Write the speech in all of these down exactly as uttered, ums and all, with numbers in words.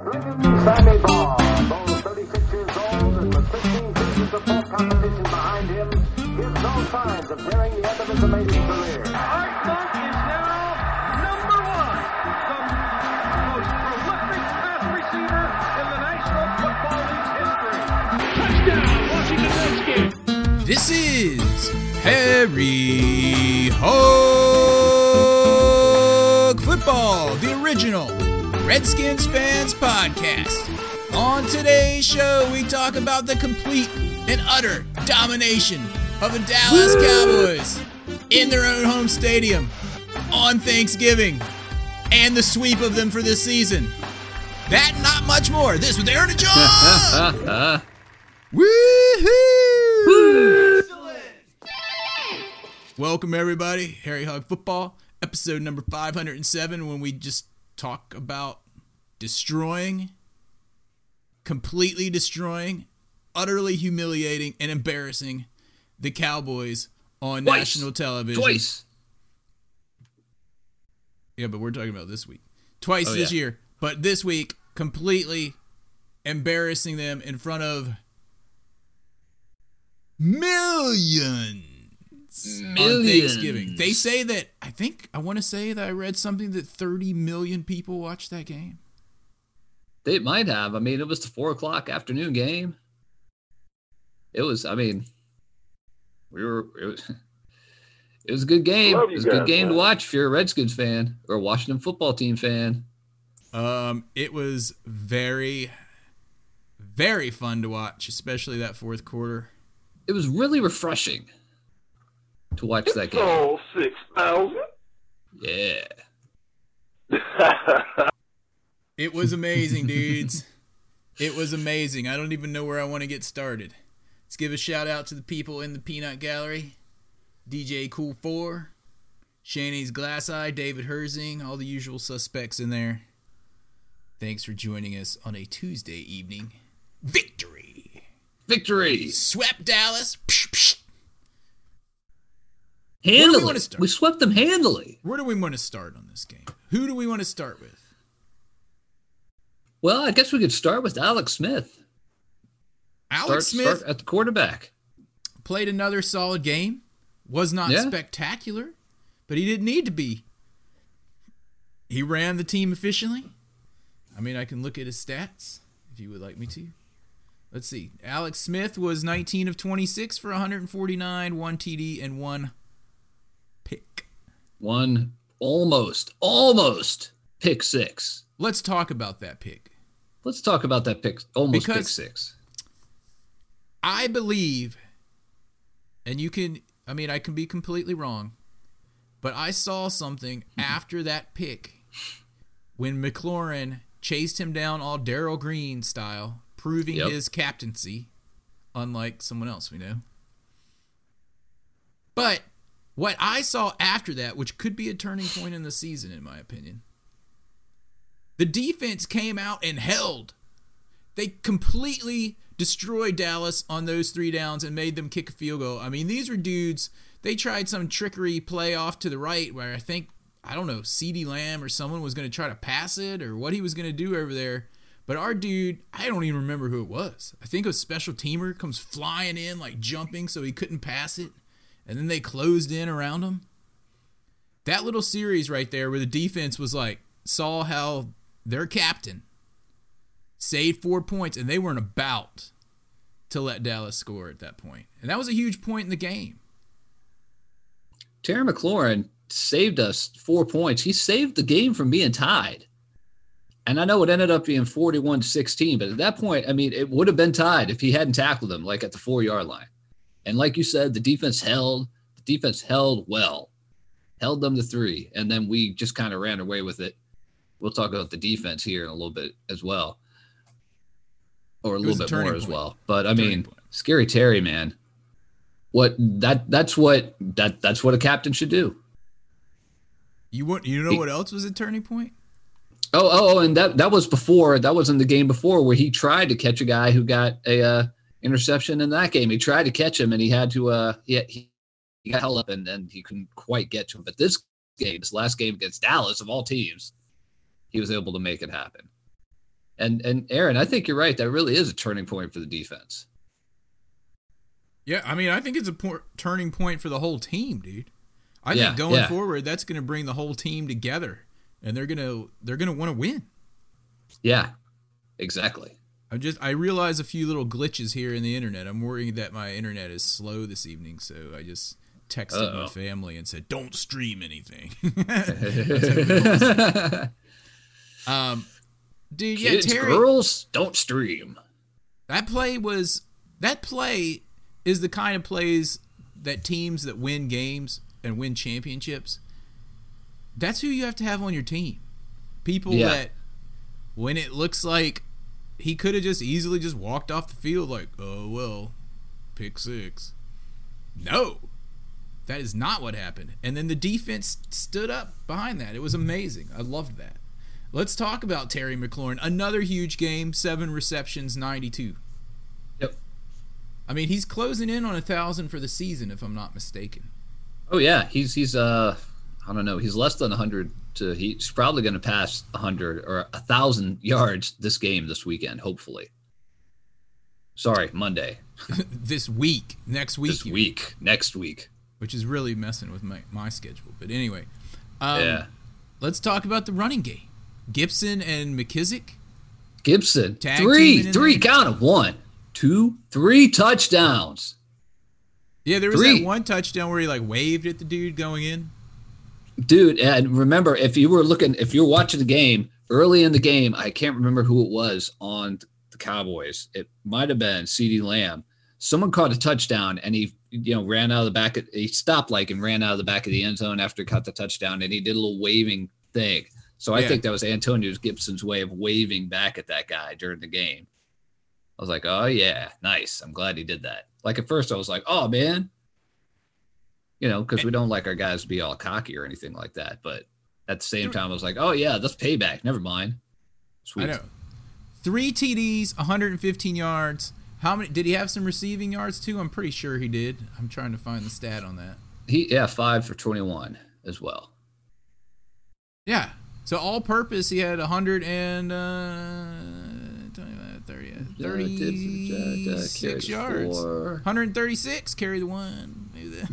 Sammy Ball, though thirty-six years old and with fifteen seasons of full competition behind him, gives no signs of nearing the end of his amazing career. Art Bunk is now number one, the most prolific pass receiver in the National Football League's history. Touchdown, Washington Redskins! This is Harry Hogue Football, the original Redskins Fans Podcast. On today's show, we talk about the complete and utter domination of the Dallas Cowboys in their own home stadium on Thanksgiving and the sweep of them for this season. That and not much more. This with Ernie Jones! Woohoo! Excellent. Welcome, everybody. Harry Hogue Football, episode number five hundred seven, when we just talk about destroying, completely destroying, utterly humiliating and embarrassing the Cowboys on Twice. national television. Twice. Yeah, but we're talking about this week. Twice oh, this yeah. year, but this week, completely embarrassing them in front of millions. Millions. On Thanksgiving. They say that, I think, I want to say that I read something that thirty million people watched that game. They might have. I mean, it was the four o'clock afternoon game. It was, I mean, we were, it was, it was a good game. It was a good game to watch if you're a Redskins fan or a Washington football team fan. Um, it was very, very fun to watch, especially that fourth quarter. It was really refreshing to watch it's that game. All six thousand. Yeah. It was amazing, dudes. It was amazing. I don't even know where I want to get started. Let's give a shout out to the people in the Peanut Gallery. D J Cool Four, Shani's Glass Eye, David Herzing, all the usual suspects in there. Thanks for joining us on a Tuesday evening. Victory! Victory! We swept Dallas. Psh, psh. Handily. Where do we want to start? We swept them handily. Where do we want to start on this game? Who do we want to start with? Well, I guess we could start with Alex Smith. Alex start, Smith start at the quarterback. Played another solid game. Was not yeah. spectacular, but he didn't need to be. He ran the team efficiently. I mean, I can look at his stats if you would like me to. Let's see. Alex Smith was nineteen of twenty-six for one forty-nine, one T D, and one pick. One almost, almost pick six. Let's talk about that pick. Let's talk about that pick, almost because pick six. I believe, and you can, I mean, I can be completely wrong, but I saw something mm-hmm. after that pick when McLaurin chased him down all Darryl Green style, proving yep. his captaincy, unlike someone else we know. But what I saw after that, which could be a turning point in the season, in my opinion, the defense came out and held. They completely destroyed Dallas on those three downs and made them kick a field goal. I mean, these were dudes, they tried some trickery play off to the right where I think, I don't know, CeeDee Lamb or someone was going to try to pass it or what he was going to do over there. But our dude, I don't even remember who it was. I think a special teamer comes flying in, like jumping so he couldn't pass it. And then they closed in around him. That little series right there where the defense was like, saw how their captain saved four points and they weren't about to let Dallas score at that point. And that was a huge point in the game. Terry McLaurin saved us four points. He saved the game from being tied. And I know it ended up being forty-one sixteen, but at that point, I mean, it would have been tied if he hadn't tackled him, like at the four-yard line. And like you said, the defense held. The defense held well, held them to three, and then we just kind of ran away with it. We'll talk about the defense here in a little bit as well, or a little bit more as well. But I mean, Scary Terry, man, what that that's what that that's what a captain should do. You want you know what else was a turning point? Oh, oh, oh, and that that was before. That was in the game before where he tried to catch a guy who got a. Uh, interception in that game. He tried to catch him and he had to uh he, he got held up and, and he couldn't quite get to him. But this game, this last game against Dallas of all teams, he was able to make it happen. And, and Aaron, I think you're right. That really is a turning point for the defense. Yeah, I mean, I think it's a por- turning point for the whole team, dude. I yeah, think going yeah. forward, that's going to bring the whole team together, and they're going to they're going to want to win. Yeah, exactly. I just I realize a few little glitches here in the internet. I'm worried that my internet is slow this evening, so I just texted Uh-oh. my family and said, "Don't stream anything." um, dude, Kids, yeah, Terry, girls, don't stream. That play was that play is the kind of plays that teams that win games and win championships. That's who you have to have on your team. People yeah. that when it looks like he could have just easily just walked off the field like, oh, well, pick six. No, that is not what happened. And then the defense stood up behind that. It was amazing. I loved that. Let's talk about Terry McLaurin. Another huge game, seven receptions, ninety-two. Yep. I mean, he's closing in on one thousand for the season, if I'm not mistaken. Oh, yeah. He's, he's uh, I don't know, he's less than one hundred. To, he's probably going to pass one hundred or one thousand yards this game this weekend, hopefully. Sorry, Monday. This week. Next week. This week. Know. Next week. Which is really messing with my, my schedule. But anyway, um, yeah. let's talk about the running game. Gibson and McKissick. Gibson. Tag three. Three. There. Count of one, two, three touchdowns. Yeah, there was three. That one touchdown where he like waved at the dude going in. Dude, and remember, if you were looking, if you're watching the game early in the game, I can't remember who it was on the Cowboys. It might have been CeeDee Lamb. Someone caught a touchdown, and he, you know, ran out of the back. Of, he stopped like and ran out of the back of the end zone after he caught the touchdown, and he did a little waving thing. So I yeah. think that was Antonio Gibson's way of waving back at that guy during the game. I was like, oh yeah, nice. I'm glad he did that. Like at first, I was like, oh man. You know, because we don't like our guys to be all cocky or anything like that. But at the same time, I was like, oh, yeah, that's payback. Never mind. Sweet. I know. Three T Ds, one hundred fifteen yards. How many? Did he have some receiving yards, too? I'm pretty sure he did. I'm trying to find the stat on that. He Yeah, five for twenty-one as well. Yeah. So all-purpose, he had one hundred and uh, thirty, thirty-six yards. one hundred thirty-six, carry the one.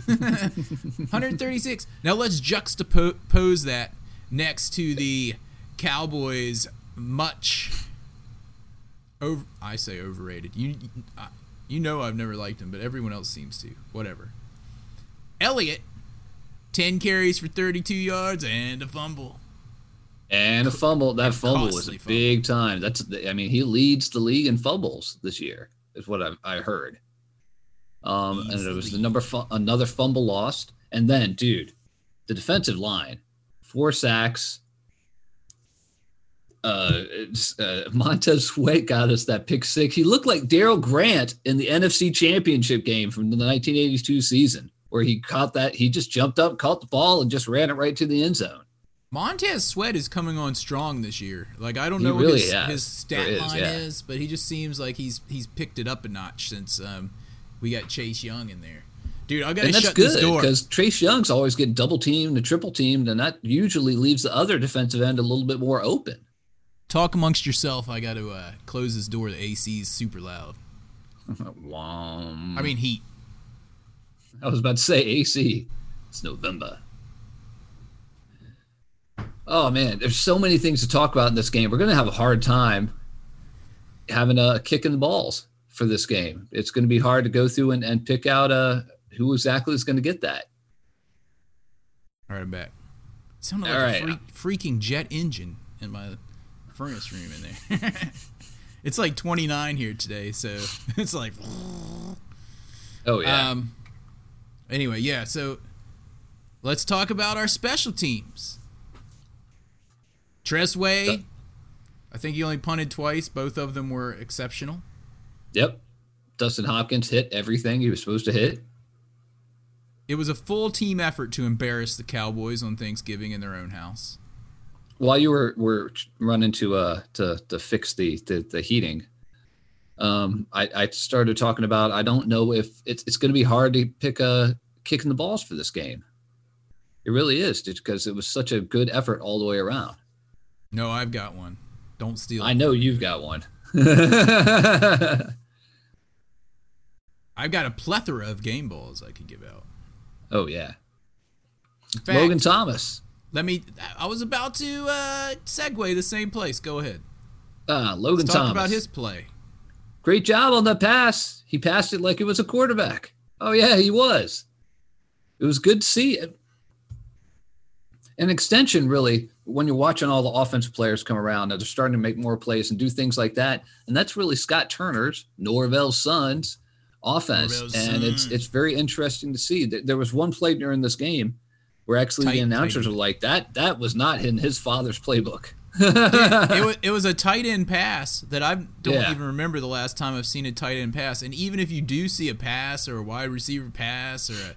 one hundred thirty-six. Now let's juxtapose that next to the Cowboys much over, I say overrated. You you know I've never liked him, but everyone else seems to. Whatever. Elliott, ten carries for thirty-two yards and a fumble. And a fumble. That fumble was a big time. That's I mean he leads the league in fumbles this year. Is what I I heard. Um, and it was the number fu- another fumble lost. And then, dude, the defensive line, four sacks. Uh, uh, Montez Sweat got us that pick six. He looked like Darryl Grant in the N F C Championship game from the nineteen eighty-two season, where he caught that. He just jumped up, caught the ball, and just ran it right to the end zone. Montez Sweat is coming on strong this year. Like, I don't know he what really his, his stat is, line yeah. is, but he just seems like he's he's picked it up a notch since um, – we got Chase Young in there. Dude, I got to shut good, this door. And that's good because Chase Young's always getting double-teamed and triple-teamed, and that usually leaves the other defensive end a little bit more open. Talk amongst yourself. I got to uh, close this door. The A C's super loud. I mean, heat. I was about to say A C. It's November. Oh, man, there's so many things to talk about in this game. We're going to have a hard time having a kick in the balls. For this game, it's going to be hard to go through and, and pick out uh, who exactly is going to get that. All right, I'm back. It sounded All like right. a freak, freaking jet engine in my furnace room in there. It's like twenty-nine here today, so it's like... Oh, yeah. Um, anyway, yeah, so let's talk about our special teams. Tressway, the- I think he only punted twice. Both of them were exceptional. Yep. Dustin Hopkins hit everything he was supposed to hit. It was a full team effort to embarrass the Cowboys on Thanksgiving in their own house. While you were, were running to uh to, to fix the, the, the heating, um, I, I started talking about I don't know if it's, it's going to be hard to pick a kick in the balls for this game. It really is because it was such a good effort all the way around. No, I've got one. Don't steal. I know you've got one. I've got a plethora of game balls I could give out. Oh, yeah. In fact, Logan Thomas. Let me. I was about to uh, segue the same place. Go ahead. Uh, Logan Let's talk Thomas. Talk about his play. Great job on the pass. He passed it like it was a quarterback. Oh, yeah, he was. It was good to see it. An extension, really, when you're watching all the offensive players come around, they're starting to make more plays and do things like that. And that's really Scott Turner's, Norvell's son's offense. Norvell's and son. it's it's very interesting to see. There was one play during this game where actually tight, the announcers tight. are like, that that was not in his father's playbook. it, it, was, it was a tight end pass that I don't yeah. even remember the last time I've seen a tight end pass. And even if you do see a pass or a wide receiver pass or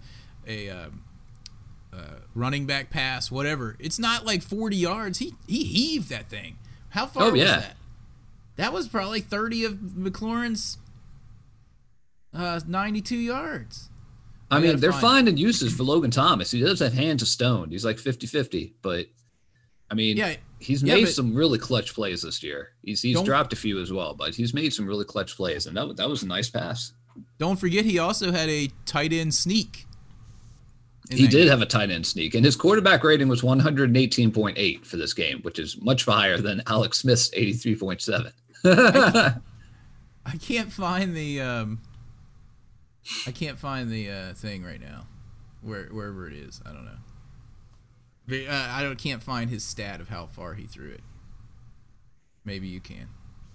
a... a um, Uh, running back pass, whatever. It's not like forty yards. He he heaved that thing. How far oh, was yeah. that? That was probably thirty of McLaurin's uh, ninety-two yards. I we mean, they're find finding him. uses for Logan Thomas. He does have hands of stone. He's like fifty-fifty, but I mean, yeah, he's yeah, made some really clutch plays this year. He's he's dropped a few as well, but he's made some really clutch plays, and that that was a nice pass. Don't forget, he also had a tight end sneak. He did game. have a tight end sneak, and his quarterback rating was one eighteen point eight for this game, which is much higher than Alex Smith's eighty-three point seven. I, I can't find the um, I can't find the uh, thing right now, where wherever it is. I don't know. But, uh, I don't can't find his stat of how far he threw it. Maybe you can.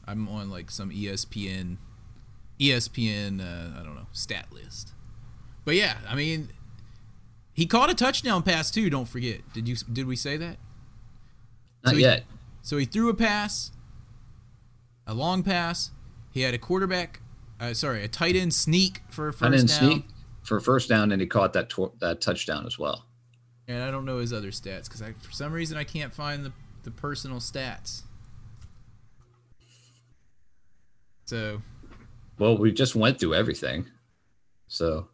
I'm on like some E S P N, E S P N. Uh, I don't know, stat list. But yeah, I mean. He caught a touchdown pass too. Don't forget. Did you? Did we say that? Not so he, yet. So he threw a pass, a long pass. He had a quarterback, uh, sorry, a tight end sneak for a first down. Tight end sneak for a first down, and he caught that tor- that touchdown as well. And I don't know his other stats because I, for some reason, I can't find the the personal stats. So. Well, we just went through everything, so.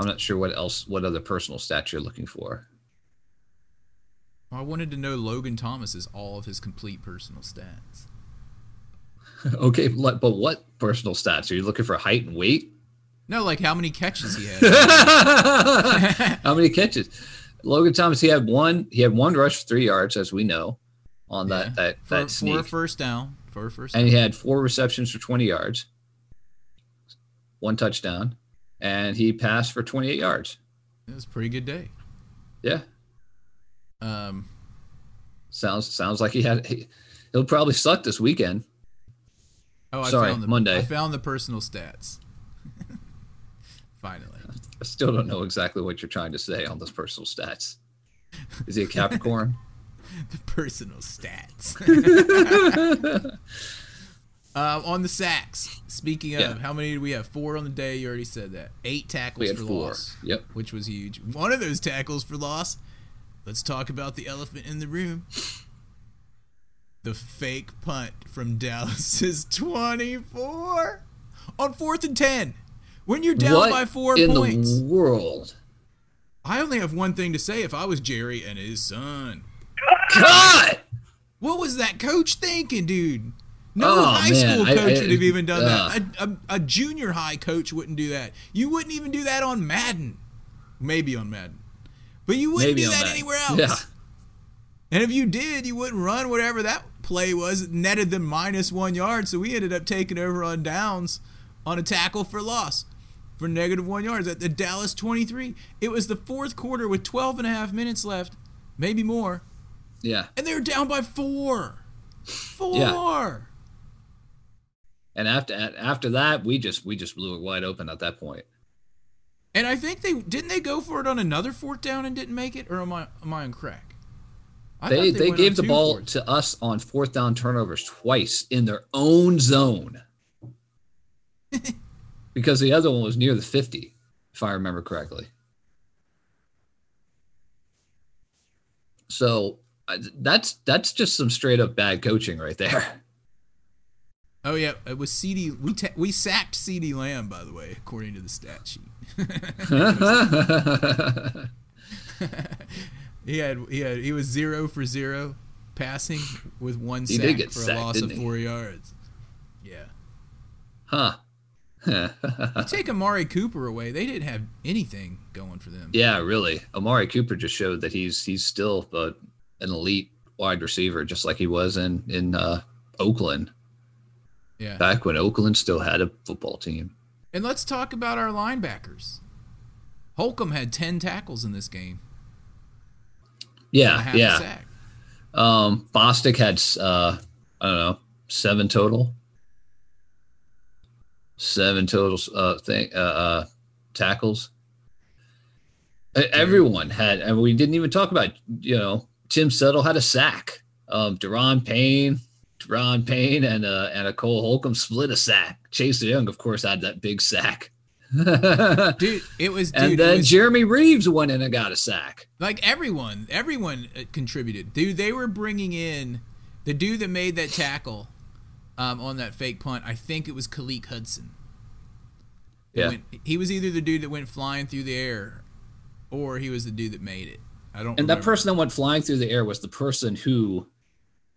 I'm not sure what else, what other personal stats you're looking for. I wanted to know Logan Thomas's all of his complete personal stats. Okay, but what personal stats? Are you looking for height and weight? No, like how many catches he had. How many catches? Logan Thomas, he had one. He had one rush for three yards, as we know, on yeah. that that for, that sneak. For a first down. For a first. And down. He had four receptions for twenty yards. One touchdown. And he passed for twenty-eight yards. It was a pretty good day. Yeah. Um. Sounds sounds like he had. He, he'll probably suck this weekend. Oh, I sorry, found the, Monday. I found the personal stats. Finally. I still don't know exactly what you're trying to say on those personal stats. Is he a Capricorn? The personal stats. Uh, on the sacks, speaking of, yeah. how many did we have? Four on the day. You already said that. Eight tackles we had for four. loss, yep. which was huge. One of those tackles for loss, let's talk about the elephant in the room. The fake punt from Dallas's twenty-four on fourth and ten. When you're down what by four in points. in the world? I only have one thing to say if I was Jerry and his son. God! What was that coach thinking, dude? No oh, high man. school coach I, I, would have even done uh, that. A, a, a junior high coach wouldn't do that. You wouldn't even do that on Madden. Maybe on Madden. But you wouldn't do that Madden. anywhere else. Yeah. And if you did, you wouldn't run whatever that play was. It netted them minus one yard, so we ended up taking over on downs on a tackle for loss for negative one yards at the Dallas twenty-three. It was the fourth quarter with twelve and a half minutes left, maybe more. Yeah. And they were down by four. Four. Yeah. And after after that, we just we just blew it wide open at that point. And I think they didn't they go for it on another fourth down and didn't make it, or am I am I on crack? I they they, they gave the ball fourths. to us on fourth down turnovers twice in their own zone, because the other one was near the fifty, if I remember correctly. So that's that's just some straight up bad coaching right there. Oh, yeah, it was CeeDee. We ta- we sacked CeeDee Lamb, by the way, according to the stat sheet. he, had, he, had, he was zero for zero, passing with one he sack for sacked, a loss of four he? yards. Yeah. Huh. You take Amari Cooper away, they didn't have anything going for them. Yeah, really. Amari Cooper just showed that he's he's still uh, an elite wide receiver, just like he was in in uh, Oakland. Yeah. Back when Oakland still had a football team. And let's talk about our linebackers. Holcomb had ten tackles in this game. Yeah, yeah. A sack. Um, Bostic had uh, I don't know seven total. Seven total uh, thing, uh, uh, tackles. Everyone had, and we didn't even talk about, you know, Tim Settle had a sack. Um, Deron Payne, Deron Payne, and uh, and a Cole Holcomb split a sack. Chase Young, of course, had that big sack. dude, it was. Dude, and then was, Jeremy Reeves went in and got a sack. Like everyone, everyone contributed. Dude, they were bringing in the dude that made that tackle. Um, on that fake punt, I think it was Khalik Hudson. It yeah, went, he was either the dude that went flying through the air, or he was the dude that made it. I don't. And remember. That person that went flying through the air was the person who,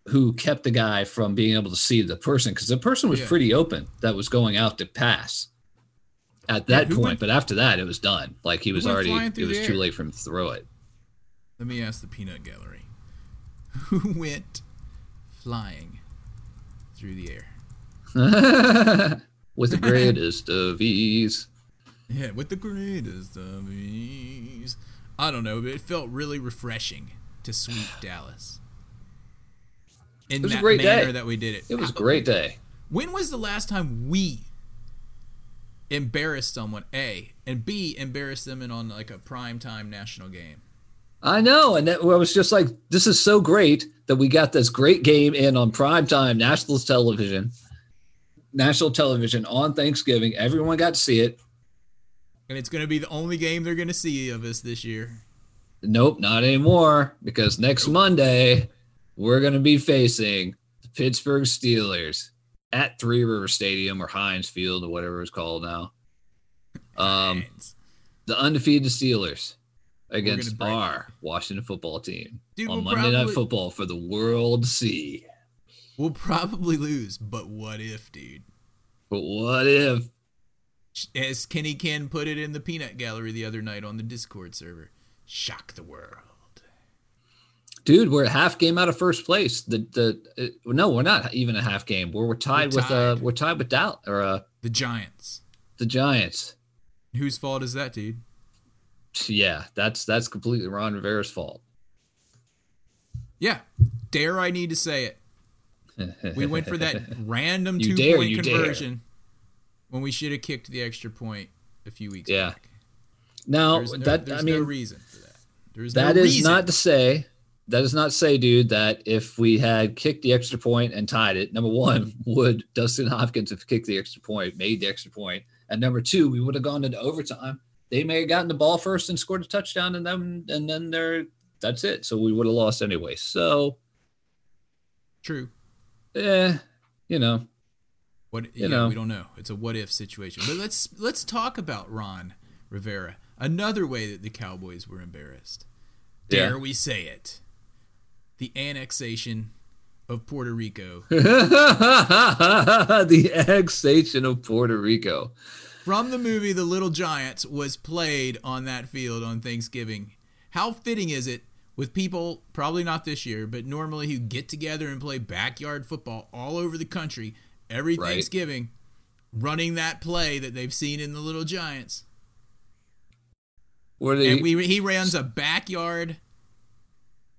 who kept the guy from being able to see the person, because the person was yeah. pretty open that was going out to pass at that yeah, point. Went, but after that, it was done. Like he was already. It was too air? late for him to throw it. Let me ask the peanut gallery, who went flying through the air with the greatest of ease. Yeah, with the greatest of ease. I don't know, but it felt really refreshing to sweep Dallas in that manner day. that we did it. It was a great day. When was the last time we embarrassed someone? A and B embarrassed them in on like a primetime national game. I know, and that, well, I was just like, this is so great that we got this great game in on primetime national television, national television on Thanksgiving. Everyone got to see it. And it's going to be the only game they're going to see of us this year. Nope, not anymore, because next Monday we're going to be facing the Pittsburgh Steelers at Three River Stadium or Heinz Field or whatever it's called now. Um, the undefeated Steelers against our Washington football team Dude, on we'll Monday probably, Night Football for the world to see. We'll probably lose, but what if, dude? But what if? As Kenny Ken put it in the peanut gallery the other night on the Discord server, shock the world. Dude, we're a half game out of first place. The the uh, no, we're not even a half game. We're we're tied, we're tied. with uh we're tied with Dallas or uh the Giants. The Giants. Whose fault is that, dude? Yeah, that's that's completely Ron Rivera's fault. Yeah, dare I need to say it. We went for that random two-point conversion dare. when we should have kicked the extra point a few weeks yeah. back. Now, there's no, that, there's I mean, no reason for that. There's that no is reason. not to say, that is not to say, dude, that if we had kicked the extra point and tied it, number one, would Dustin Hopkins have kicked the extra point, made the extra point, and number two, we would have gone into overtime. They may have gotten the ball first and scored a touchdown, and then and then they're that's it. So we would have lost anyway. So true. Yeah, you know. What you yeah, know we don't know. It's a what if situation. But let's let's talk about Ron Rivera. Another way that the Cowboys were embarrassed. Dare yeah. we say it? The annexation of Puerto Rico. The annexation of Puerto Rico. From the movie The Little Giants was played on that field on Thanksgiving. How fitting is it with people, probably not this year, but normally who get together and play backyard football all over the country every right. Thanksgiving, running that play that they've seen in The Little Giants. What are they, and we, he runs a backyard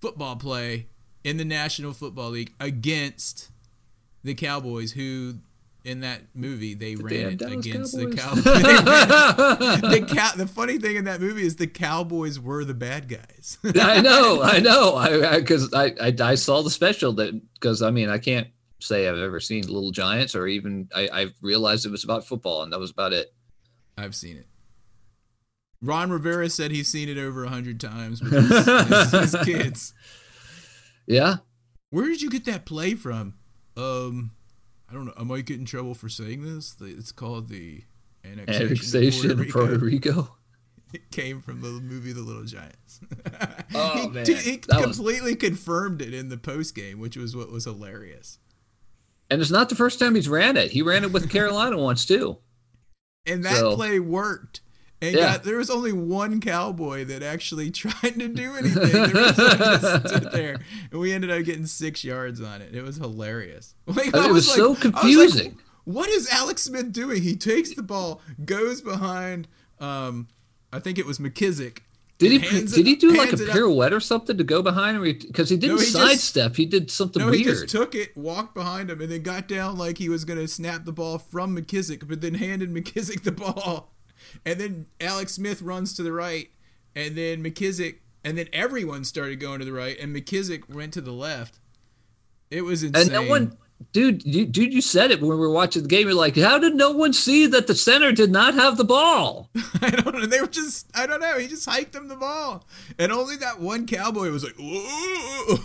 football play in the National Football League against the Cowboys, who... In that movie, they the ran it against Cowboys. the Cowboys. the, cow- the funny thing in that movie is the Cowboys were the bad guys. I know, I know, I because I I, I I saw the special that because I mean I can't say I've ever seen Little Giants or even I I realized it was about football and that was about it. I've seen it. Ron Rivera said he's seen it over a hundred times with his, his, his kids. Yeah. Where did you get that play from? Um. I don't know. I might get in trouble for saying this. It's called the annexation, annexation of Puerto Rico. Puerto Rico. came from the movie The Little Giants. Oh, he, man. T- he that completely was... confirmed it in the postgame, which was what was hilarious. And it's not the first time he's ran it. He ran it with Carolina once, too. And that so. play worked. And yeah. got, there was only one Cowboy that actually tried to do anything. The rest of them just stood there. And we ended up getting six yards on it. It was hilarious. Like, I mean, I was it was like, so confusing. Like, what is Alex Smith doing? He takes the ball, goes behind, um, I think it was McKissick. Did he Did it, he do like a pirouette up. or something to go behind him? Because he didn't no, he sidestep. Just, he did something no, weird. No, he just took it, walked behind him, and then got down like he was going to snap the ball from McKissick, but then handed McKissick the ball. And then Alex Smith runs to the right, and then McKissick, and then everyone started going to the right, and McKissick went to the left. It was insane. And no one, dude, you, dude, you said it when we were watching the game. You're like, how did no one see that the center did not have the ball? I don't know. They were just, I don't know. He just hiked him the ball, and only that one Cowboy was like, ooh.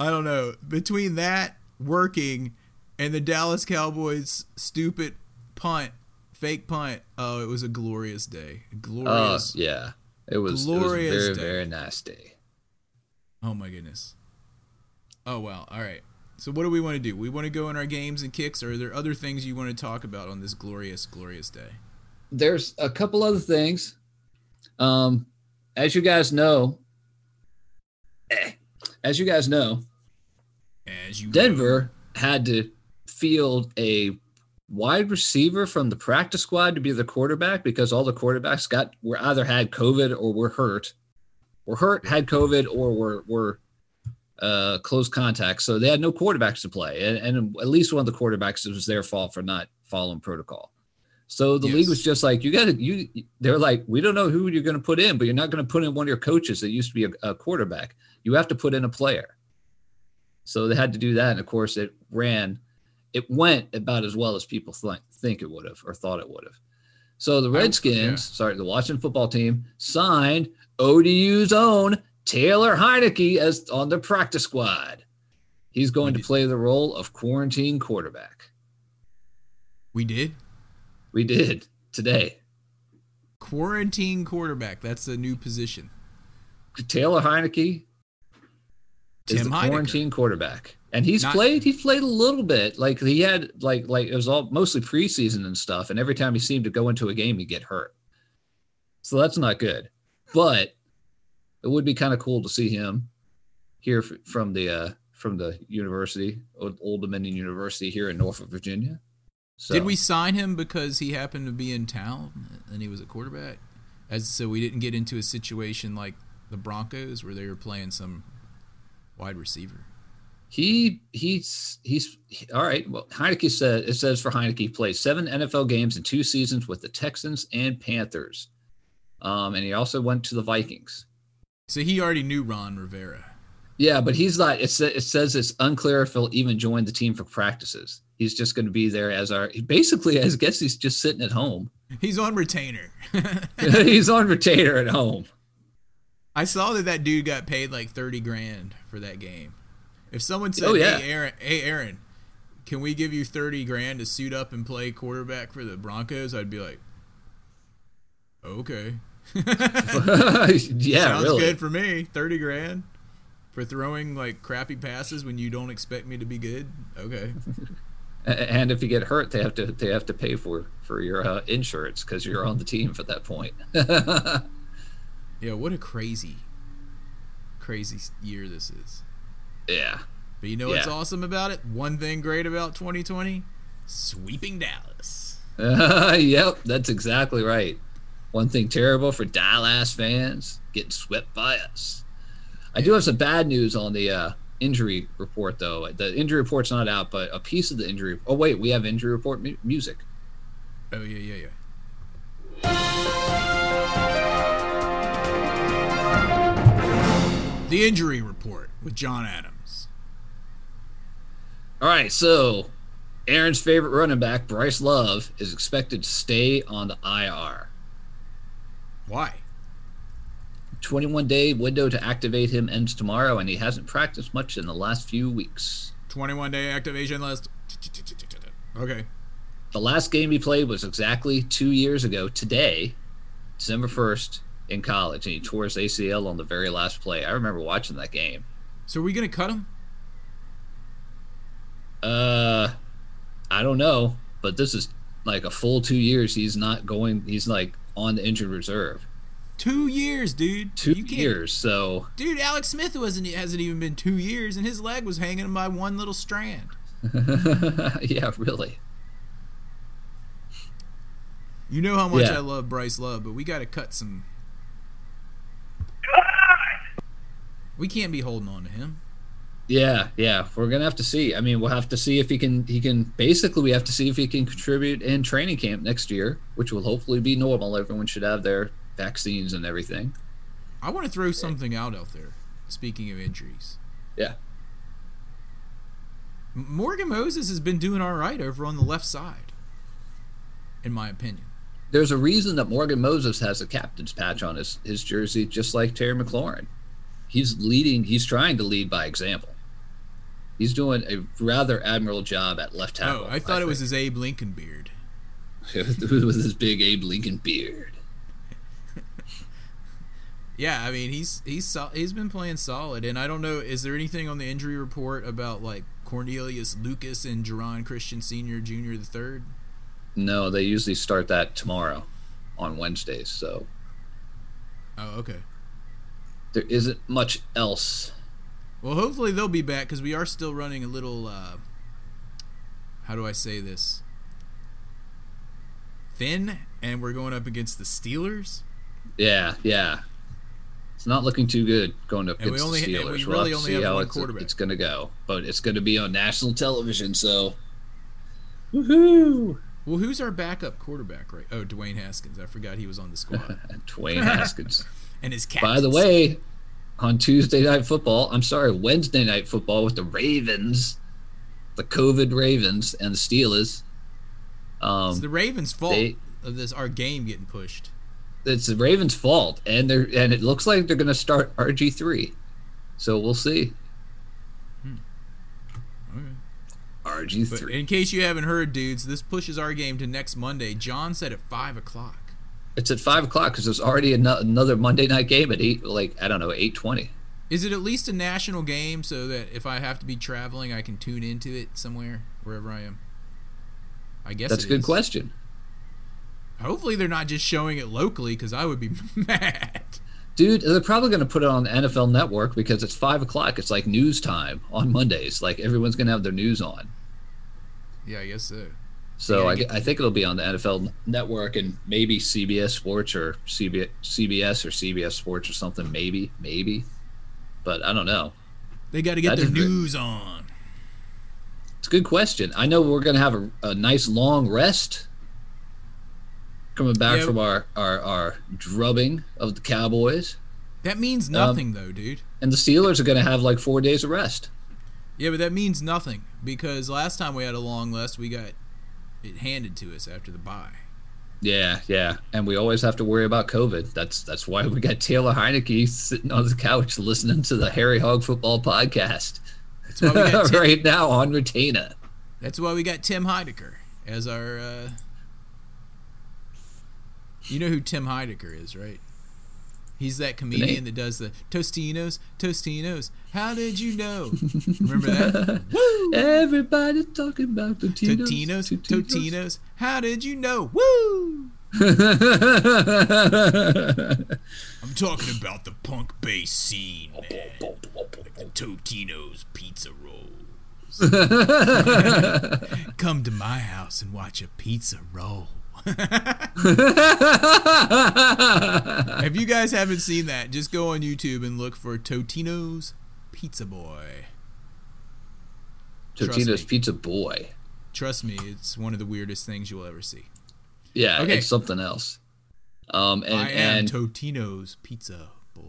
I don't know. Between that working and the Dallas Cowboys' stupid punt, fake punt. Oh, it was a glorious day. A glorious. Oh, yeah. It was, glorious it was a very, day. very nice day. Oh, my goodness. Oh, wow. All right. So what do we want to do? We want to go in our games and kicks, or are there other things you want to talk about on this glorious, glorious day? There's a couple other things. Um, as you guys know, eh, as you guys know, as you Denver know. had to field a wide receiver from the practice squad to be the quarterback because all the quarterbacks got were either had COVID or were hurt, were hurt, had COVID, or were were uh, close contacts. So they had no quarterbacks to play, and, and at least one of the quarterbacks, it was their fault for not following protocol. So the yes. league was just like, you got to you. They're like, we don't know who you're going to put in, but you're not going to put in one of your coaches that used to be a, a quarterback. You have to put in a player. So they had to do that, and of course it ran. It went about as well as people th- think it would have or thought it would have. So the Redskins, I, yeah. sorry, the Washington football team, signed O D U's own Taylor Heinicke as on the practice squad. He's going we to did. play the role of quarantine quarterback. We did? We did today. Quarantine quarterback. That's a new position. Taylor Heinicke Tim is the Heidecker. quarantine quarterback. And he's Not, played. He played a little bit. Like he had, like, like it was all mostly preseason and stuff. And every time he seemed to go into a game, he'd get hurt. So that's not good. But it would be kind of cool to see him here from the uh, from the university, Old Dominion University here in Norfolk, Virginia. So, did we sign him because he happened to be in town and he was a quarterback? As so, we didn't get into a situation like the Broncos where they were playing some wide receiver. He, he's, he's, he, all right. Well, Heinicke said, it says for Heinicke, he played seven N F L games in two seasons with the Texans and Panthers. Um, and he also went to the Vikings. So he already knew Ron Rivera. Yeah, but he's not, it, it says it's unclear if he'll even join the team for practices. He's just going to be there as our, basically, I guess he's just sitting at home. He's on retainer. He's on retainer at home. I saw that that dude got paid like thirty grand for that game. If someone said, oh, yeah. hey, Aaron, hey, Aaron, can we give you thirty grand to suit up and play quarterback for the Broncos? I'd be like, okay. yeah, Sounds really. good for me. thirty grand for throwing like crappy passes when you don't expect me to be good. Okay. And if you get hurt, they have to they have to pay for, for your uh, insurance because you're on the team at that point. Yeah, what a crazy, crazy year this is. Yeah. But you know what's yeah. awesome about it? One thing great about twenty twenty? Sweeping Dallas. Uh, yep, that's exactly right. One thing terrible for Dallas fans, getting swept by us. I do have some bad news on the uh, injury report, though. The injury report's not out, but a piece of the injury... Oh, wait, we have injury report mu- music. Oh, yeah, yeah, yeah. The injury report with John Adams. All right, so Aaron's favorite running back, Bryce Love, is expected to stay on the I R. Why? twenty-one day window to activate him ends tomorrow, and he hasn't practiced much in the last few weeks. twenty-one day activation list. Okay. The last game he played was exactly two years ago today, December first, in college, and he tore his A C L on the very last play. I remember watching that game. So are we going to cut him? Uh, I don't know, but this is like a full two years. He's not going – he's like on the injured reserve. Two years, dude. Two you years, so – Dude, Alex Smith wasn't hasn't even been two years, and his leg was hanging by one little strand. Yeah, really. You know how much yeah. I love Bryce Love, but we got to cut some. God! We can't be holding on to him. Yeah, yeah, we're gonna have to see. I mean, we'll have to see if he can. He can basically. We have to see if he can contribute in training camp next year, which will hopefully be normal. Everyone should have their vaccines and everything. I want to throw yeah. something out out there. Speaking of injuries, yeah, Morgan Moses has been doing all right over on the left side, in my opinion. There's a reason that Morgan Moses has a captain's patch on his, his jersey, just like Terry McLaurin. He's leading. He's trying to lead by example. He's doing a rather admirable job at left tackle. Oh, I thought I it think. was his Abe Lincoln beard. It was his big Abe Lincoln beard. Yeah, I mean, he's he's he's been playing solid, and I don't know. Is there anything on the injury report about like Cornelius Lucas and Jerron Christian Senior, Junior, the third? No, they usually start that tomorrow on Wednesdays, so. Oh, okay. There isn't much else. Well, hopefully they'll be back because we are still running a little, uh, how do I say this? Thin, and we're going up against the Steelers? Yeah, yeah. It's not looking too good going up and against only, the Steelers. We really we'll only have, have one it's, quarterback. It's going to go, but it's going to be on national television, so. Woohoo! Well, who's our backup quarterback, right? Oh, Dwayne Haskins. I forgot he was on the squad. Dwayne Haskins. And his captains. By the way, on Tuesday Night Football, I'm sorry, Wednesday Night Football with the Ravens, the COVID Ravens and the Steelers. Um, it's the Ravens' fault they, of this our game getting pushed. It's the Ravens' fault, and they're and it looks like they're going to start R G three. So we'll see. R G three. But in case you haven't heard, dudes, this pushes our game to next Monday. John said at five o'clock. It's at five o'clock because there's already an- another Monday night game at eight, like I don't know, eight twenty. Is it at least a national game so that if I have to be traveling, I can tune into it somewhere wherever I am? I guess that's a good is. question. Hopefully, they're not just showing it locally because I would be mad. Dude, they're probably going to put it on the N F L Network because it's five o'clock. It's like news time on Mondays. Like, everyone's going to have their news on. Yeah, I guess so. So, yeah, I, I, I think it'll be on the N F L Network and maybe C B S Sports or C B S, C B S or C B S Sports or something. Maybe, maybe. But I don't know. They got to get that their news really, on. It's a good question. I know we're going to have a, a nice long rest coming back yeah. from our, our, our drubbing of the Cowboys. That means nothing, um, though, dude. And the Steelers are going to have like four days of rest. Yeah, but that means nothing because last time we had a long rest, we got it handed to us after the bye. Yeah, yeah. And we always have to worry about COVID. That's that's why we got Taylor Heinicke sitting on the couch listening to the Harry Hogue Football podcast. That's why we got Tim, right now on retainer. That's why we got Tim Heidecker as our... Uh, You know who Tim Heidecker is, right? He's that comedian that does the Totino's, Totino's. How did you know? Remember that? Woo! Everybody's talking about Totino's. Totino's, Totino's. Totino's. How did you know? Woo! I'm talking about the punk bass scene, man. Like the Totino's pizza rolls. Come to my house and watch a pizza roll. If you guys haven't seen that, just go on YouTube and look for Totino's Pizza Boy. Totino's Pizza Boy. Trust me, it's one of the weirdest things you'll ever see. Yeah, okay. It's something else. Um, and, I am and, Totino's Pizza Boy.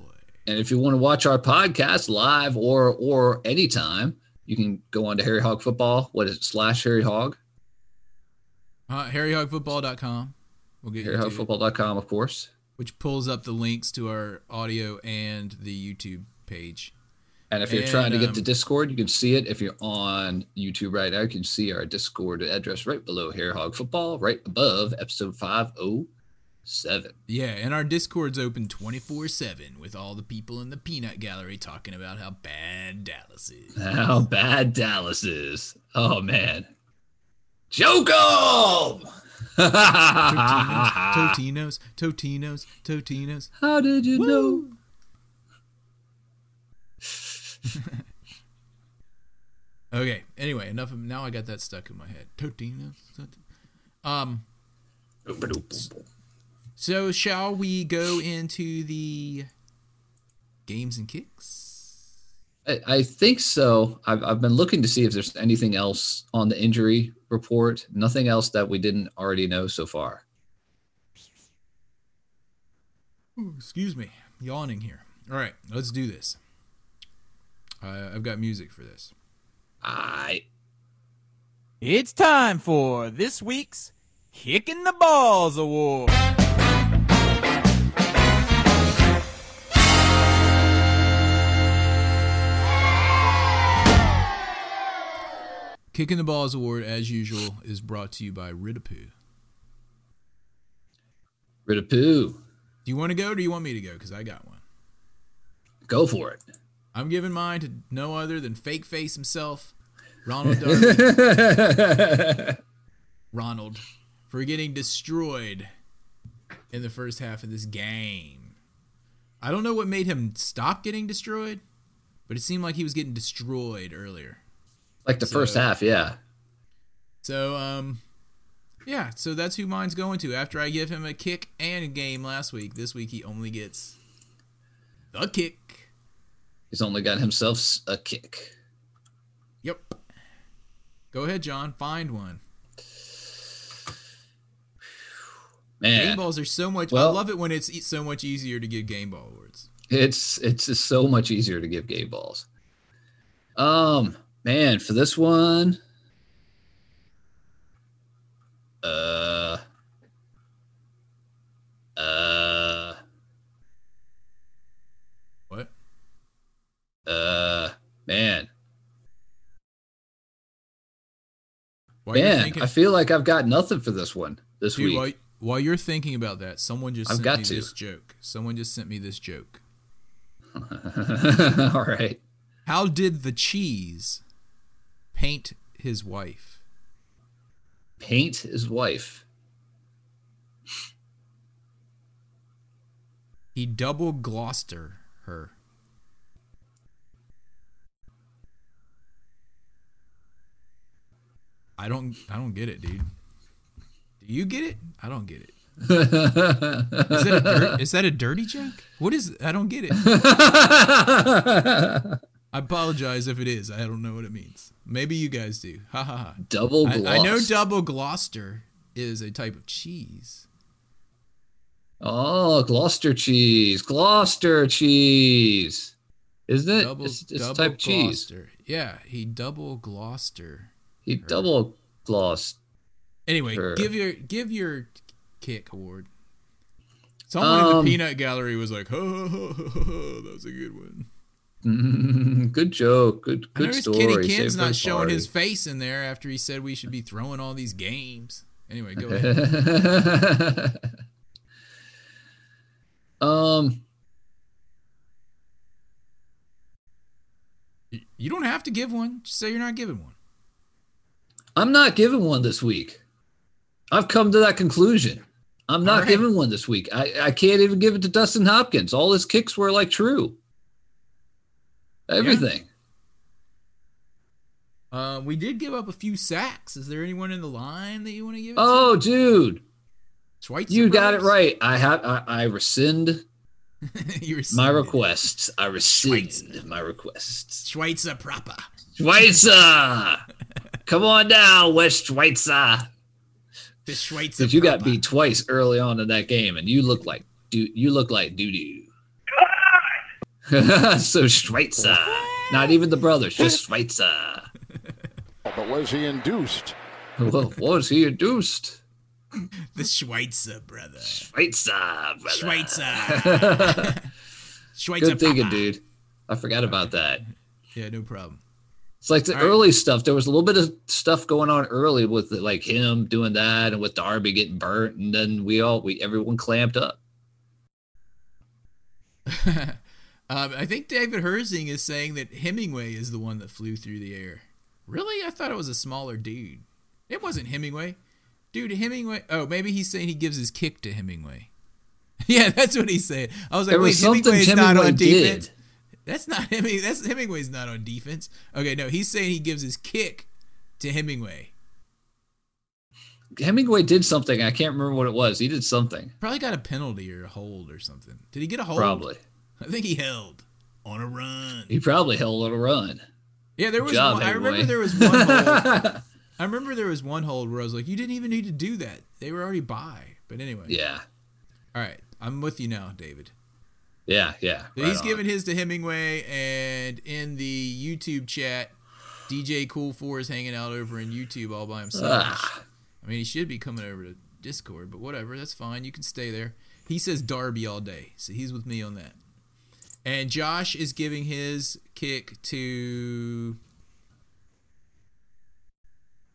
And if you want to watch our podcast live or or anytime, you can go on to Harry Hogue Football. What is it? Slash Harry Hogue. Uh, Harry Hog Football dot com. We'll get Harry Hog Football dot com, of course. Which pulls up the links to our audio and the YouTube page. And if you're and, trying to get um, to Discord, you can see it. If you're on YouTube right now, you can see our Discord address right below Harry Hogue Football, right above episode five oh seven. Yeah, and our Discord's open twenty-four seven with all the people in the peanut gallery talking about how bad Dallas is. How bad Dallas is. Oh, man. Joke 'em! Totino's, Totino's, Totino's, Totino's. How did you Woo! know? Okay. Anyway, enough of now. I got that stuck in my head. Totino's. Um. So shall we go into the games and kicks? I, I think so. I've I've been looking to see if there's anything else on the injury report. Nothing else that we didn't already know so far. Ooh, excuse me, yawning here. All right, let's do this. Uh, I've got music for this. I. It's time for this week's Kicking the Balls Award. Kicking the Balls Award, as usual, is brought to you by Ridapoo. Ridapoo. Do you want to go or do you want me to go? Because I got one. Go for it. I'm giving mine to no other than Fake Face himself, Ronald Darby. Ronald, for getting destroyed in the first half of this game. I don't know what made him stop getting destroyed, but it seemed like he was getting destroyed earlier. Like the so, first half, yeah. So, um, yeah, so that's who mine's going to. After I give him a kick and a game last week, this week he only gets the kick. He's only got himself a kick. Yep. Go ahead, John. Find one. Man. Game balls are so much... Well, I love it when it's so much easier to give game ball awards. It's it's just so much easier to give game balls. Um, man, for this one... Uh... Uh... Uh, man. While man, thinking, I feel like I've got nothing for this one this dude, week. While, while you're thinking about that, someone just I've sent got me to. this joke. Someone just sent me this joke. All right. How did the cheese paint his wife? Paint his wife? He double glossed her. I don't I don't get it, dude. Do you get it? I don't get it. Is that a, dirt, is that a dirty joke? What is I don't get it. I apologize if it is. I don't know what it means. Maybe you guys do. Ha ha ha. Double Gloucester. I, I know double Gloucester is a type of cheese. Oh, Gloucester cheese. Gloucester cheese. Isn't it? Double, it's it's double type Gloucester. Cheese. Yeah, he double Gloucester. He her. double glossed. Anyway, her. give your give your kick award. Someone um, in the peanut gallery was like, "Ho ho ho ho ho!" That was a good one. Mm, good joke. Good good I noticed story. Kitty Ken's not showing his face in there after he said we should be throwing all these games. Anyway, go ahead. um. You don't have to give one. Just say you're not giving one. I'm not giving one this week. I've come to that conclusion. I'm not right. giving one this week. I, I can't even give it to Dustin Hopkins. All his kicks were like true. Everything. Yeah. Uh, we did give up a few sacks. Is there anyone in the line that you want to give it oh, to? Oh, dude. Schweitzer you got brothers. It right. I have. I, I rescind my requests. I rescind Schweitzer. my requests. Schweitzer proper. Schweitzer! Come on now, West Schweitzer. The Schweitzer. But you got beat twice early on in that game, and you look like do you look like doo doo. So Schweitzer, not even the brothers, just Schweitzer. But was he induced? Well, was he induced? The Schweitzer brother. Schweitzer brother. Schweitzer. Schweitzer. Good thinking, dude. I forgot about that. Yeah, no problem. It's like the All early right. stuff. There was a little bit of stuff going on early with the, like him doing that and with Darby getting burnt, and then we all we everyone clamped up. um, I think David Herzing is saying that Hemingway is the one that flew through the air. Really? I thought it was a smaller dude. It wasn't Hemingway. Dude, Hemingway. Oh, maybe he's saying he gives his kick to Hemingway. Yeah, that's what he's saying. I was like, there wait, was Hemingway's Hemingway not on defense. Did. That's not Hemingway. That's Hemingway's not on defense. Okay, no, he's saying he gives his kick to Hemingway. Hemingway did something. I can't remember what it was. He did something. Probably got a penalty or a hold or something. Did he get a hold? Probably. I think he held on a run. He probably held on a run. Yeah, there was. Good job, one, I remember there was one hold. I remember there was one hold where I was like, "You didn't even need to do that. They were already by." But anyway. Yeah. All right, I'm with you now, David. Yeah, yeah. So right he's on. Giving his to Hemingway, and in the YouTube chat, D J Cool Four is hanging out over in YouTube all by himself. Ah. I mean, he should be coming over to Discord, but whatever, that's fine. You can stay there. He says Darby all day, so he's with me on that. And Josh is giving his kick to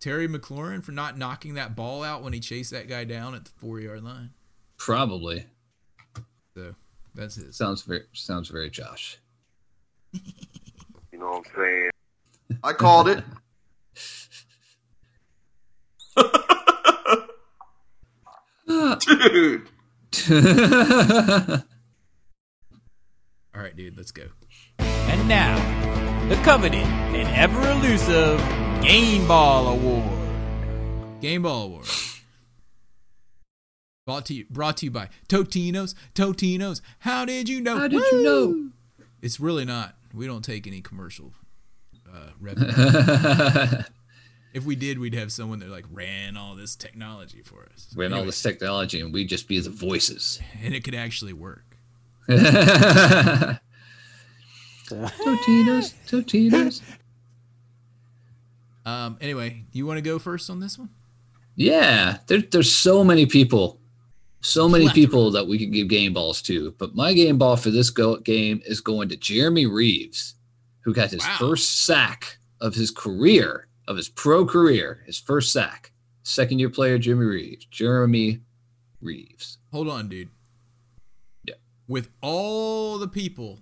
Terry McLaurin for not knocking that ball out when he chased that guy down at the four-yard line. Probably. So that's it. Sounds very sounds very Josh. You know what I'm saying? I called it. Dude. All right, dude, let's go. And now, the coveted and ever elusive Game Ball Award. Game Ball Award. Brought to you, brought to you by Totino's. Totino's. How did you know? How did Woo! You know? It's really not. We don't take any commercial uh, revenue. If we did, we'd have someone that like ran all this technology for us. Ran anyway, all this technology, and we'd just be the voices. And it could actually work. Totino's. Totino's. Um. Anyway, you want to go first on this one? Yeah. There, there's so many people. So many people that we could give game balls to, but my game ball for this go- game is going to Jeremy Reeves, who got his wow. first sack of his career, of his pro career, his first sack. Second-year player Jeremy Reeves. Jeremy Reeves. Hold on, dude. Yeah. With all the people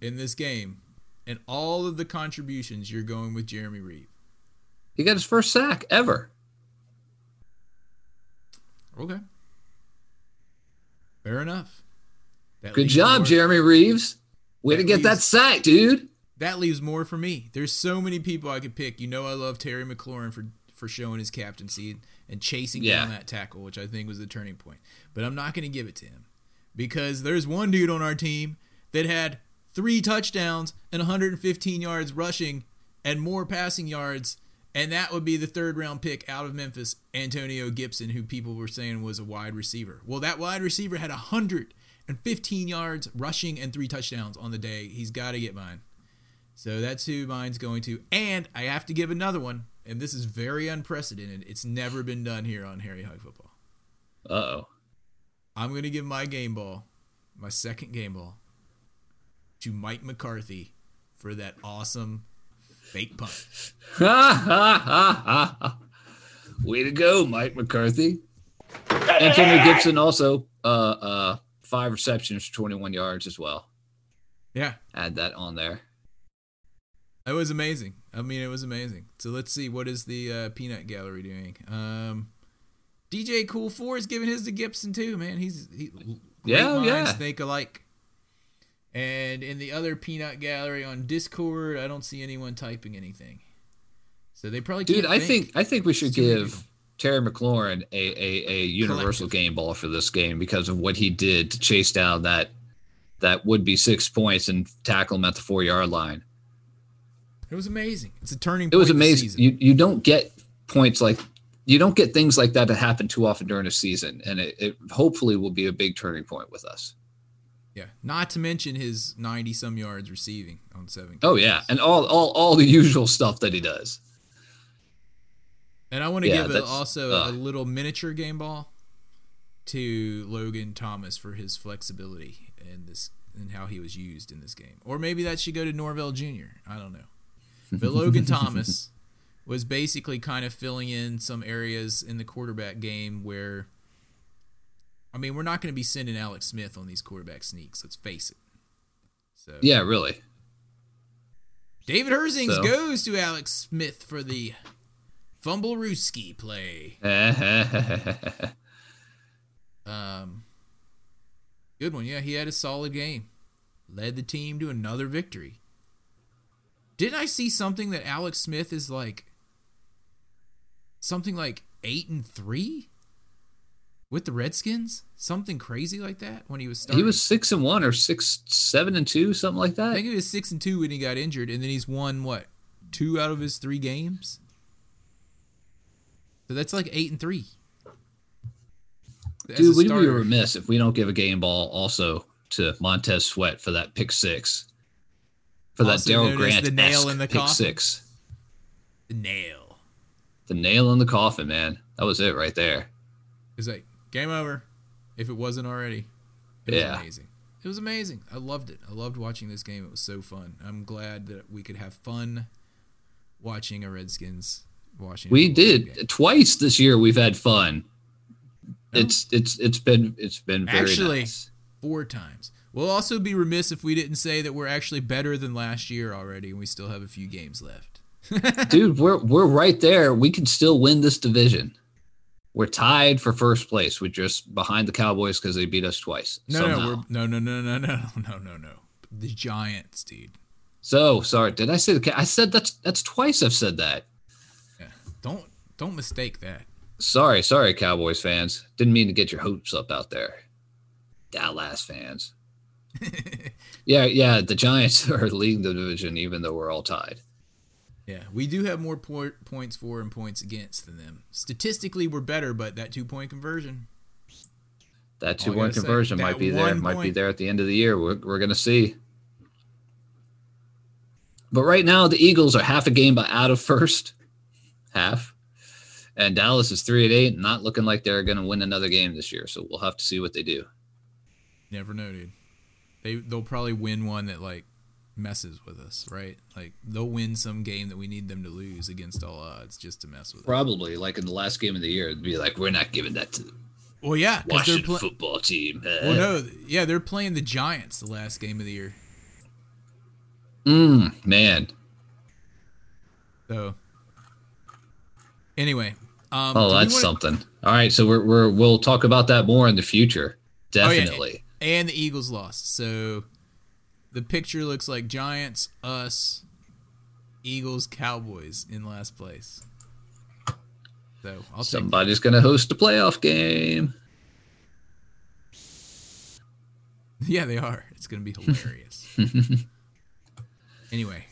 in this game and all of the contributions, you're going with Jeremy Reeves. He got his first sack ever. Okay. Fair enough. That Good job, more. Jeremy Reeves. Way that to get leaves, that sack, dude. That leaves more for me. There's so many people I could pick. You know I love Terry McLaurin for, for showing his captaincy and, and chasing yeah. down that tackle, which I think was the turning point. But I'm not going to give it to him because there's one dude on our team that had three touchdowns and one hundred fifteen yards rushing and more passing yards, and that would be the third-round pick out of Memphis, Antonio Gibson, who people were saying was a wide receiver. Well, that wide receiver had one hundred fifteen yards rushing and three touchdowns on the day. He's got to get mine. So that's who mine's going to. And I have to give another one, and this is very unprecedented. It's never been done here on Harry Hogue Football. Uh-oh. I'm going to give my game ball, my second game ball, to Mike McCarthy for that awesome fake punt. Way to go, Mike McCarthy. Antonio Gibson also uh, uh, five receptions for twenty-one yards as well. Yeah. Add that on there. It was amazing. I mean, it was amazing. So let's see. What is the uh, peanut gallery doing? Um, D J Cool Four is giving his to Gibson too, man. He's he, yeah, minds yeah. think alike. And in the other peanut gallery on Discord, I don't see anyone typing anything. So they probably can't Dude, I think. think I think we should it's give Terry McLaurin a, a, a universal collective. Game ball for this game because of what he did to chase down that that would be six points and tackle him at the four yard line. It was amazing. It's a turning it point. It was amazing. Of the you you don't get points like you don't get things like that to happen too often during a season, and it, it hopefully will be a big turning point with us. Yeah, not to mention his ninety-some yards receiving on seven games. Oh, yeah, and all, all, all the usual stuff that he does. And I want to yeah, give a, also uh, a little miniature game ball to Logan Thomas for his flexibility and this and how he was used in this game. Or maybe that should go to Norvell Junior I don't know. But Logan Thomas was basically kind of filling in some areas in the quarterback game where, I mean, we're not going to be sending Alex Smith on these quarterback sneaks. Let's face it. So yeah, really. David Hurzings so. goes to Alex Smith for the Fumblerooski play. um, good one. Yeah, he had a solid game. Led the team to another victory. Didn't I see something that Alex Smith is like something like eight and three with the Redskins? Something crazy like that when he was starting. He was six and one or six seven and two, something like that. I think he was six and two when he got injured, and then he's won what, two out of his three games? So that's like eight and three. As Dude, we'd be remiss if we don't give a game ball also to Montez Sweat for that pick six. For that Darryl Grant the nail in the pick coffin. six. The nail. The nail in the coffin, man. That was it right there. It's like, game over, if it wasn't already. It yeah. was amazing. It was amazing. I loved it. I loved watching this game. It was so fun. I'm glad that we could have fun watching a Redskins Washington. We did. Game. Twice this year we've had fun. No? It's it's it's been it's been very Actually, nice. Four times. We'll also be remiss if we didn't say that we're actually better than last year already, and we still have a few games left. Dude, we're we're right there. We can still win this division. We're tied for first place. We're just behind the Cowboys because they beat us twice. No, somehow. no, we're, no, no, no, no, no, no, no, no. The Giants, dude. So sorry, did I say the? I said that's that's twice. I've said that. Yeah, don't don't mistake that. Sorry, sorry, Cowboys fans. Didn't mean to get your hopes up out there. Dallas fans. yeah, yeah, the Giants are leading the division, even though we're all tied. Yeah, we do have more po- points for and points against than them. Statistically, we're better, but that two-point conversion. That two-point conversion might be there. It might be there at the end of the year. We're, we're going to see. But right now, the Eagles are half a game out of first. Half. And Dallas is three and eight, not looking like they're going to win another game this year. So we'll have to see what they do. Never know, dude. They they'll probably win one that like messes with us, right? Like they'll win some game that we need them to lose against all odds just to mess with us. Probably like in the last game of the year, it'd be like we're not giving that to. Well, yeah, Washington pl- football team. Well, no, yeah, they're playing the Giants the last game of the year. Mm, man. So anyway, um, oh, that's wanna- something. All right, so we're we're we'll talk about that more in the future, definitely. Oh, yeah. And the Eagles lost. So the picture looks like Giants, us, Eagles, Cowboys in last place. So I'll Somebody's going to host a playoff game. Yeah, they are. It's going to be hilarious. Anyway,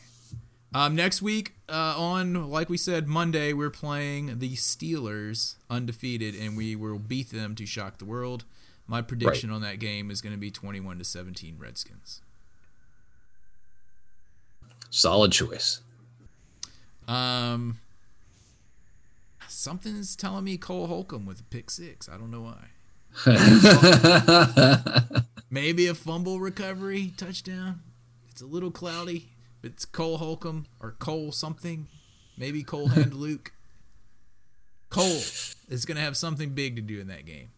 um, next week uh, on, like we said, Monday, we're playing the Steelers undefeated, and we will beat them to shock the world. My prediction right. on that game is going to be twenty-one to seventeen Redskins. Solid choice. Um, something's telling me Cole Holcomb with a pick six. I don't know why. Maybe a fumble recovery touchdown. It's a little cloudy, but it's Cole Holcomb or Cole something. Maybe Cole Handeluke. Cole is going to have something big to do in that game.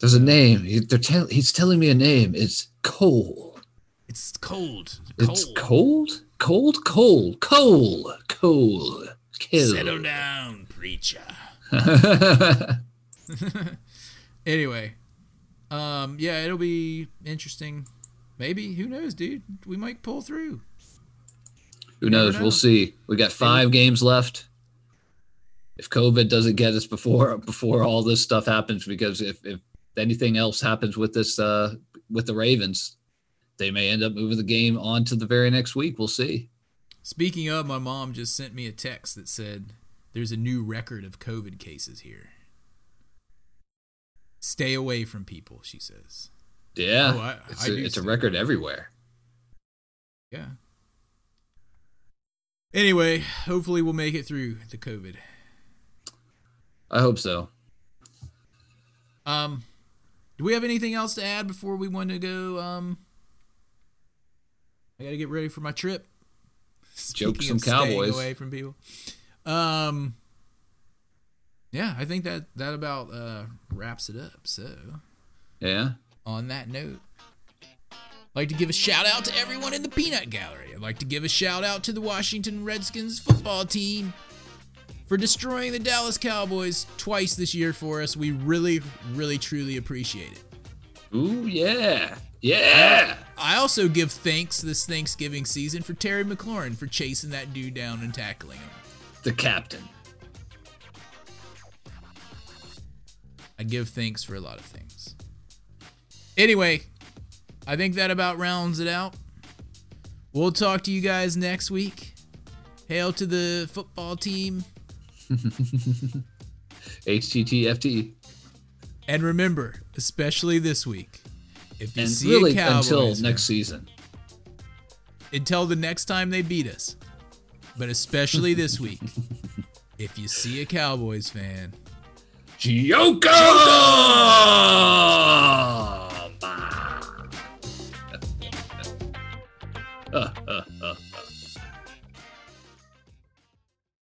There's a name. He, they're tell, he's telling me a name. It's Cole. It's cold. cold. It's cold? Cold? Cold. Cold. Cold. Kill. Settle down, preacher. Anyway. Um, yeah, it'll be interesting. Maybe. Who knows, dude? We might pull through. Who knows? Know. We'll see. We got five games left. If COVID doesn't get us before before all this stuff happens, because if, if anything else happens with this uh, with the Ravens, they may end up moving the game on to the very next week. We'll see. Speaking of, my mom just sent me a text that said there's a new record of COVID cases here. Stay away from people, she says. Yeah, oh, I, it's, I a, it's a record everywhere. Yeah. Anyway, hopefully we'll make it through the COVID. I hope so. Um, do we have anything else to add before we want to go? Um, I got to get ready for my trip. Joke some Cowboys away from people. Um, yeah, I think that that about uh, wraps it up. So, yeah. On that note, I'd like to give a shout out to everyone in the peanut gallery. I'd like to give a shout out to the Washington Redskins football team for destroying the Dallas Cowboys twice this year for us. We really, really, truly appreciate it. Ooh, yeah. Yeah. I, I also give thanks this Thanksgiving season for Terry McLaurin for chasing that dude down and tackling him. The captain. I give thanks for a lot of things. Anyway, I think that about rounds it out. We'll talk to you guys next week. Hail to the football team. H T T F T. And remember, especially this week, if you and see really a Cowboy until next now, season, until the next time they beat us, but especially this week, if you see a Cowboys fan, Gioka! Uh, uh.